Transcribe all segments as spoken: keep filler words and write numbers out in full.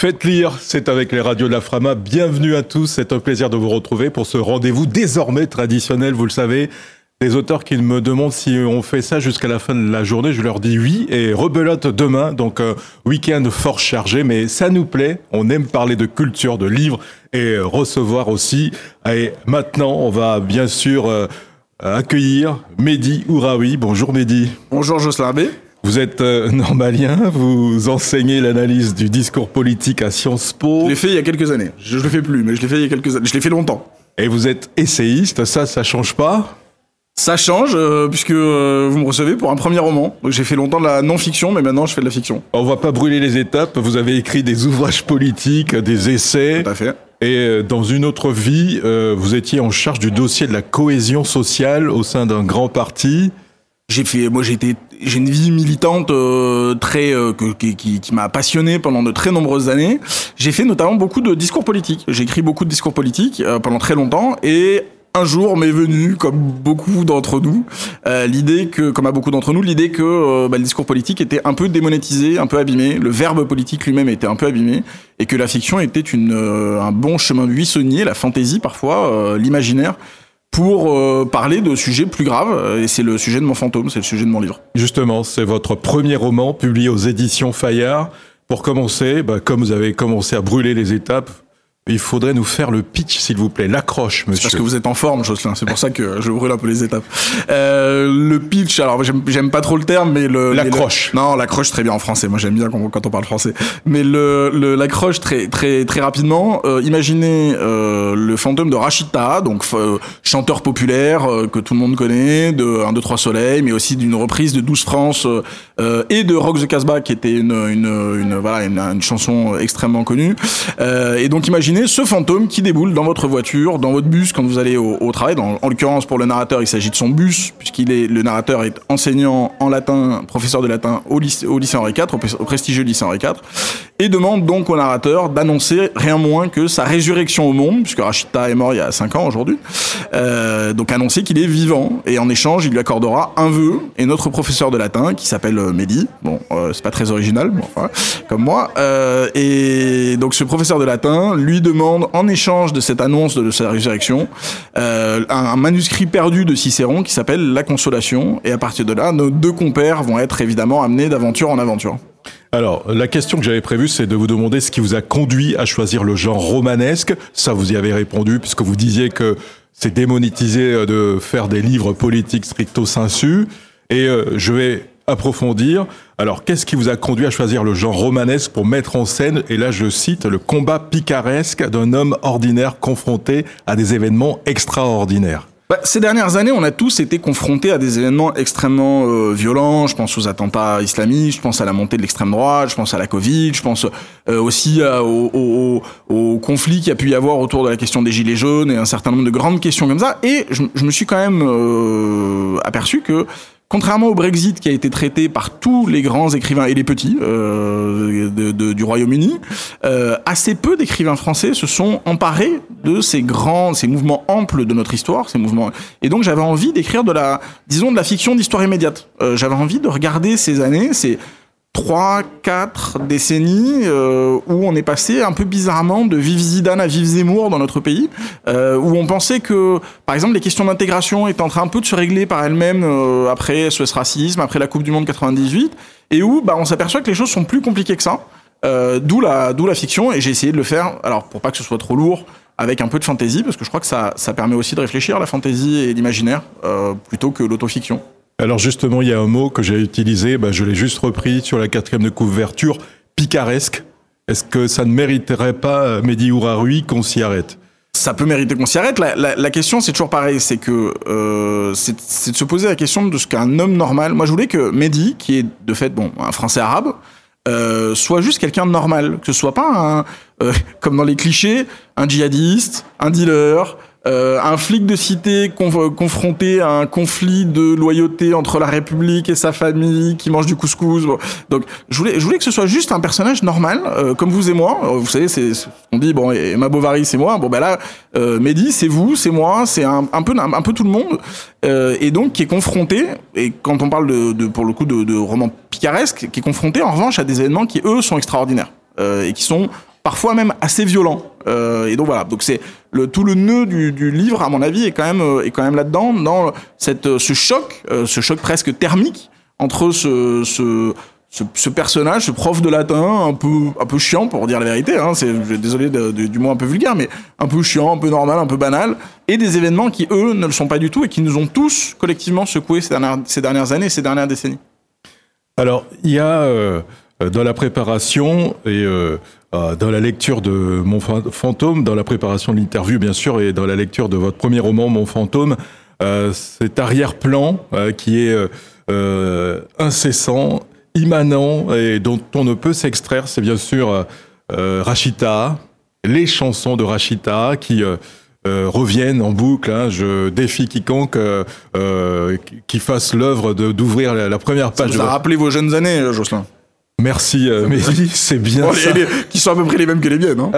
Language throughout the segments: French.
Faites Lire, c'est avec les radios de la Frama. Bienvenue à tous, c'est un plaisir de vous retrouver pour ce rendez-vous désormais traditionnel, vous le savez. Les auteurs qui me demandent si on fait ça jusqu'à la fin de la journée, je leur dis oui et rebelote demain. Donc, euh, week-end fort chargé, mais ça nous plaît. On aime parler de culture, de livres et recevoir aussi. Et maintenant, on va bien sûr euh, accueillir Mehdi Ouraoui. Bonjour Mehdi. Bonjour Jocelyn Abbey. Vous êtes euh, normalien, vous enseignez l'analyse du discours politique à Sciences Po. Je l'ai fait il y a quelques années. Je ne le fais plus, mais je l'ai fait il y a quelques années. Je l'ai fait longtemps. Et vous êtes essayiste, ça, ça change pas ? Ça change, euh, puisque euh, vous me recevez pour un premier roman. Donc, j'ai fait longtemps de la non-fiction, mais maintenant je fais de la fiction. On va pas brûler les étapes, vous avez écrit des ouvrages politiques, des essais. Tout à fait. Et euh, dans une autre vie, euh, vous étiez en charge du dossier de la cohésion sociale au sein d'un grand parti. J'ai fait, moi j'ai été, j'ai une vie militante euh, très euh, que, qui, qui, qui m'a passionné pendant de très nombreuses années. J'ai fait notamment beaucoup de discours politiques. J'ai écrit beaucoup de discours politiques euh, pendant très longtemps. Et un jour m'est venue, comme beaucoup d'entre nous, euh, l'idée que, comme à beaucoup d'entre nous, l'idée que euh, bah, le discours politique était un peu démonétisé, un peu abîmé. Le verbe politique lui-même était un peu abîmé, et que la fiction était une euh, un bon chemin buissonnier, la fantaisie parfois, euh, l'imaginaire, pour euh, parler de sujets plus graves, et c'est le sujet de mon fantôme, c'est le sujet de mon livre. Justement, c'est votre premier roman publié aux éditions Fayard. Pour commencer, bah, comme vous avez commencé à brûler les étapes, il faudrait nous faire le pitch, s'il vous plaît, l'accroche, monsieur. C'est parce que vous êtes en forme, Jocelyn, c'est pour ça que je brûle un peu les étapes. Euh, le pitch, alors j'aime, j'aime pas trop le terme, mais le... L'accroche. Mais le, non, l'accroche très bien en français, moi j'aime bien quand on parle français. Mais le, le l'accroche très très très rapidement, euh, imaginez euh, le fantôme de Rachid Taha, donc euh, chanteur populaire euh, que tout le monde connaît, de un, deux, trois Soleil, mais aussi d'une reprise de Douze France euh, et de Rock the Casbah, qui était une, une, une, voilà, une, une chanson extrêmement connue. Euh, et donc imaginez ce fantôme qui déboule dans votre voiture, dans votre bus quand vous allez au, au travail. Dans, en l'occurrence, pour le narrateur, il s'agit de son bus, puisqu'il est, le narrateur est enseignant en latin, professeur de latin au, lycée, au lycée Henri quatre, au, au prestigieux lycée Henri quatre, et demande donc au narrateur d'annoncer rien moins que sa résurrection au monde, puisque Rachid Taha est mort il y a cinq ans aujourd'hui, euh, donc annoncer qu'il est vivant, et en échange, il lui accordera un vœu, et notre professeur de latin, qui s'appelle euh, Mehdi, bon, euh, c'est pas très original, bon, enfin, comme moi, euh, et donc ce professeur de latin, lui demande en échange de cette annonce de sa résurrection euh, un, un manuscrit perdu de Cicéron qui s'appelle La Consolation, et à partir de là nos deux compères vont être évidemment amenés d'aventure en aventure. Alors la question que j'avais prévue, c'est de vous demander ce qui vous a conduit à choisir le genre romanesque. Ça, vous y avez répondu, puisque vous disiez que c'est démonétisé de faire des livres politiques stricto sensu, et euh, je vais approfondir. Alors, qu'est-ce qui vous a conduit à choisir le genre romanesque pour mettre en scène, et là je cite, le combat picaresque d'un homme ordinaire confronté à des événements extraordinaires? Bah, ces dernières années, on a tous été confrontés à des événements extrêmement euh, violents. Je pense aux attentats islamistes, je pense à la montée de l'extrême droite, je pense à la Covid, je pense euh, aussi à, au, au, au conflit qu'il y a pu y avoir autour de la question des gilets jaunes et un certain nombre de grandes questions comme ça. Et je, je me suis quand même euh, aperçu que, contrairement au Brexit qui a été traité par tous les grands écrivains et les petits euh, de, de, du Royaume-Uni, euh, assez peu d'écrivains français se sont emparés de ces grands, ces mouvements amples de notre histoire, ces mouvements. Et donc j'avais envie d'écrire de la, disons de la fiction d'histoire immédiate. Euh, j'avais envie de regarder ces années, ces trois, quatre décennies euh, où on est passé un peu bizarrement de vive Zidane à vive Zemmour dans notre pays, euh, où on pensait que, par exemple, les questions d'intégration étaient en train un peu de se régler par elles-mêmes euh, après S O S Racisme, après la Coupe du Monde quatre-vingt-dix-huit, et où bah, on s'aperçoit que les choses sont plus compliquées que ça, euh, d'où la, d'où la fiction, et j'ai essayé de le faire, alors pour pas que ce soit trop lourd, avec un peu de fantaisie, parce que je crois que ça, ça permet aussi de réfléchir, la fantaisie et l'imaginaire, euh, plutôt que l'autofiction. Alors justement, il y a un mot que j'ai utilisé, bah je l'ai juste repris sur la quatrième de couverture, picaresque. Est-ce que ça ne mériterait pas, Mehdi Ouraoui, qu'on s'y arrête ? Ça peut mériter qu'on s'y arrête. La, la, la question, c'est toujours pareil, c'est que euh, c'est, c'est de se poser la question de ce qu'un homme normal... Moi, je voulais que Mehdi, qui est de fait bon, un Français arabe, euh, soit juste quelqu'un de normal, que ce soit pas, un, euh, comme dans les clichés, un djihadiste, un dealer... Euh, un flic de cité conf- confronté à un conflit de loyauté entre la République et sa famille qui mange du couscous. Bon. Donc, je voulais, je voulais que ce soit juste un personnage normal, euh, comme vous et moi. Euh, vous savez, c'est, c'est, on dit bon, Emma Bovary, c'est moi. Bon, ben là, euh, Mehdi, c'est vous, c'est moi, c'est un, un peu, un, un peu tout le monde. Euh, et donc, qui est confronté. Et quand on parle de, de pour le coup, de, de romans picaresques, qui est confronté en revanche à des événements qui eux sont extraordinaires euh, et qui sont parfois même assez violent. Euh, et donc voilà, donc c'est le, tout le nœud du, du livre, à mon avis, est quand même, est quand même là-dedans, dans cette, ce choc, euh, ce choc presque thermique entre ce, ce, ce, ce personnage, ce prof de latin, un peu, un peu chiant pour dire la vérité, hein, c'est, désolé de, de, du mot un peu vulgaire, mais un peu chiant, un peu normal, un peu banal, et des événements qui, eux, ne le sont pas du tout et qui nous ont tous collectivement secoués ces dernières, ces dernières années, ces dernières décennies. Alors, il y a euh, dans la préparation et euh, dans la lecture de Mon Fantôme, dans la préparation de l'interview, bien sûr, et dans la lecture de votre premier roman, Mon Fantôme, euh, cet arrière-plan euh, qui est euh, incessant, immanent et dont on ne peut s'extraire, c'est bien sûr euh, Rachid Taha, les chansons de Rachid Taha qui euh, euh, reviennent en boucle. Hein, je défie quiconque euh, euh, qui fasse l'œuvre de, d'ouvrir la, la première page. Ça vous a rappelé vos jeunes années, Jocelyn. Merci, euh, Mehdi, c'est bien bon, ça. Les, les, qui sont à peu près les mêmes que les miennes. Hein.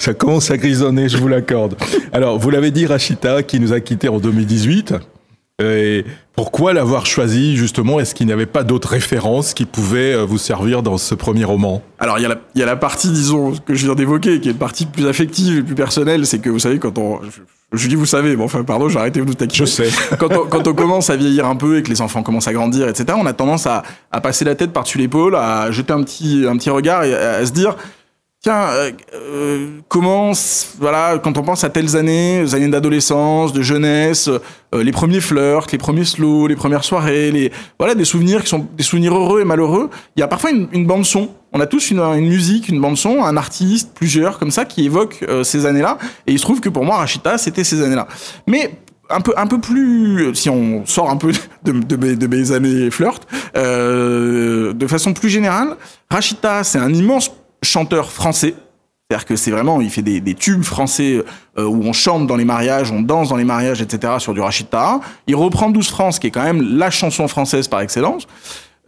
Ça commence à grisonner, je vous l'accorde. Alors, vous l'avez dit, Rachid Taha, qui nous a quittés en deux mille dix-huit. Et pourquoi l'avoir choisi, justement? Est-ce qu'il n'y avait pas d'autres références qui pouvaient vous servir dans ce premier roman? Alors, il y a la, il y a la partie, disons, que je viens d'évoquer, qui est une partie plus affective et plus personnelle. C'est que, vous savez, quand on... Je dis vous savez, bon, enfin, pardon, j'ai arrêté de vous taquiner. Je sais. Quand on, quand on commence à vieillir un peu et que les enfants commencent à grandir, et cetera, on a tendance à, à passer la tête par-dessus l'épaule, à jeter un petit, un petit regard et à, à se dire... Tiens, euh, comment, voilà, quand on pense à telles années, les années d'adolescence, de jeunesse, euh, les premiers flirts, les premiers slows, les premières soirées, les, voilà, des souvenirs qui sont des souvenirs heureux et malheureux. Il y a parfois une, une bande son. On a tous une, une musique, une bande son, un artiste, plusieurs comme ça qui évoquent euh, ces années-là. Et il se trouve que pour moi, Rachid Taha, c'était ces années-là. Mais un peu, un peu plus, si on sort un peu de, de, mes, de mes années flirts, euh, de façon plus générale, Rachid Taha, c'est un immense chanteur français, c'est-à-dire que c'est vraiment, il fait des, des tubes français euh, où on chante dans les mariages, on danse dans les mariages, et cetera sur du Rachid Taha. Il reprend Douze France, qui est quand même la chanson française par excellence.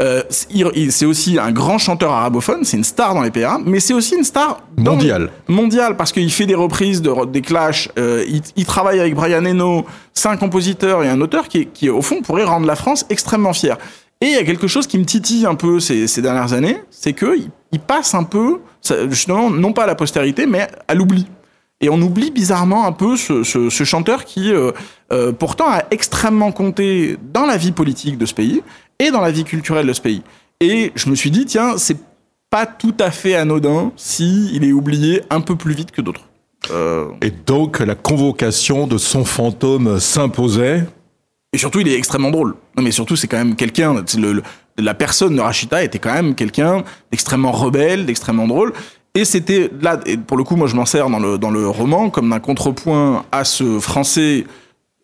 Euh, il, c'est aussi un grand chanteur arabophone, c'est une star dans les P A, mais c'est aussi une star mondiale. Mondiale, parce qu'il fait des reprises de, des clashs, euh, il, il travaille avec Brian Eno, c'est un compositeur et un auteur qui, qui, au fond, pourrait rendre la France extrêmement fière. Et il y a quelque chose qui me titille un peu ces, ces dernières années, c'est qu'il il passe un peu, justement, non pas à la postérité, mais à l'oubli. Et on oublie bizarrement un peu ce, ce, ce chanteur qui, euh, euh, pourtant, a extrêmement compté dans la vie politique de ce pays et dans la vie culturelle de ce pays. Et je me suis dit, tiens, c'est pas tout à fait anodin s'il est oublié un peu plus vite que d'autres. Euh... Et donc, la convocation de son fantôme s'imposait. Et surtout, il est extrêmement drôle. Non, mais surtout, c'est quand même quelqu'un... Le, le, la personne de Rachid Taha était quand même quelqu'un d'extrêmement rebelle, d'extrêmement drôle. Et c'était... là, et pour le coup, moi, je m'en sers dans le, dans le roman comme d'un contrepoint à ce français,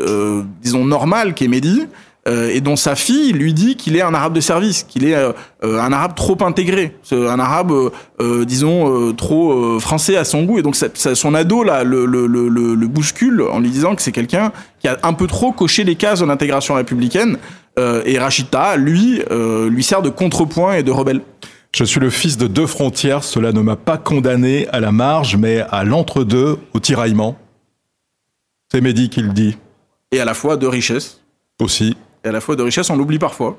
euh, disons, normal qu'est Mehdi, euh, et dont sa fille lui dit qu'il est un arabe de service, qu'il est euh, un arabe trop intégré, un arabe, euh, disons, euh, trop euh, français à son goût. Et donc, ça, ça, son ado, là, le, le, le, le bouscule en lui disant que c'est quelqu'un... a un peu trop coché les cases de l'intégration républicaine, euh, et Rachid Taha, lui, euh, lui sert de contrepoint et de rebelle. Je suis le fils de deux frontières, cela ne m'a pas condamné à la marge, mais à l'entre-deux, au tiraillement. C'est Mehdi qui le dit. Et à la fois de richesse. Aussi. Et à la fois de richesse, on l'oublie parfois.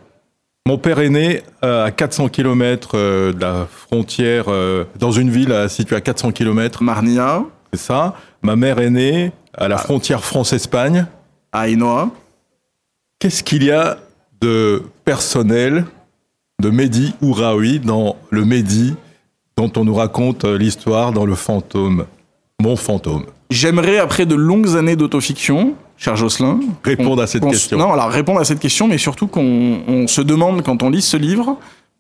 Mon père est né à quatre cents kilomètres de la frontière, dans une ville située à quatre cents kilomètres. Marnia. C'est ça. Ma mère est née à la frontière France-Espagne. Ainhoa. Qu'est-ce qu'il y a de personnel de Mehdi Ouraoui dans le Mehdi dont on nous raconte l'histoire dans le fantôme, Mon Fantôme? J'aimerais, après de longues années d'autofiction, cher Jocelyn, répondre à cette question. Non, alors répondre à cette question, mais surtout qu'on on se demande, quand on lit ce livre,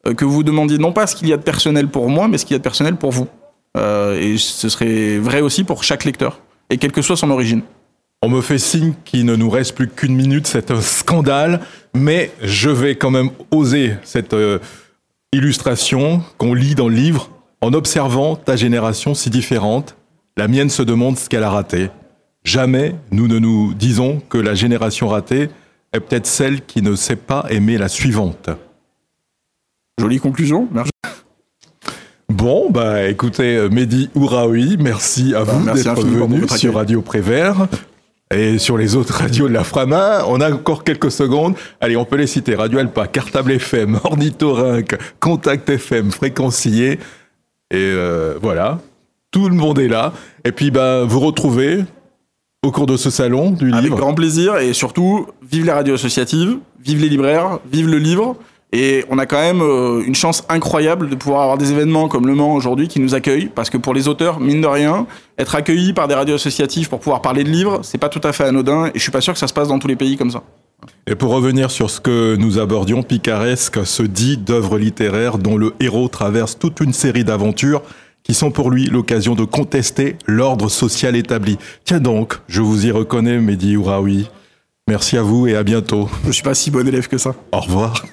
euh, que vous demandiez non pas ce qu'il y a de personnel pour moi, mais ce qu'il y a de personnel pour vous. Euh, et ce serait vrai aussi pour chaque lecteur, et quelle que soit son origine. On me fait signe qu'il ne nous reste plus qu'une minute, c'est un scandale, mais je vais quand même oser cette euh, illustration qu'on lit dans le livre. En observant ta génération si différente, la mienne se demande ce qu'elle a raté. Jamais nous ne nous disons que la génération ratée est peut-être celle qui ne sait pas aimer la suivante. Jolie conclusion, merci. Bon, bah écoutez, Mehdi Ouraoui, merci à vous bah, merci d'être venu sur Radio Prévert et sur les autres radios de la Frama. On a encore quelques secondes. Allez, on peut les citer. Radio Elpa, Cartable F M, Ornithorynque, Contact F M, Fréquenciller. Et euh, voilà. Tout le monde est là. Et puis, bah, vous retrouvez au cours de ce salon du livre. Avec grand plaisir. Et surtout, vive les radios associatives, vive les libraires, vive le livre. Et on a quand même euh, une chance incroyable de pouvoir avoir des événements comme Le Mans aujourd'hui qui nous accueillent, parce que pour les auteurs, mine de rien, être accueillis par des radios associatives pour pouvoir parler de livres, c'est pas tout à fait anodin, et je suis pas sûr que ça se passe dans tous les pays comme ça. Et pour revenir sur ce que nous abordions, picaresque se dit d'œuvres littéraires dont le héros traverse toute une série d'aventures qui sont pour lui l'occasion de contester l'ordre social établi. Tiens donc, je vous y reconnais, Mehdi Ouraoui. Merci à vous et à bientôt. Je suis pas si bon élève que ça. Au revoir.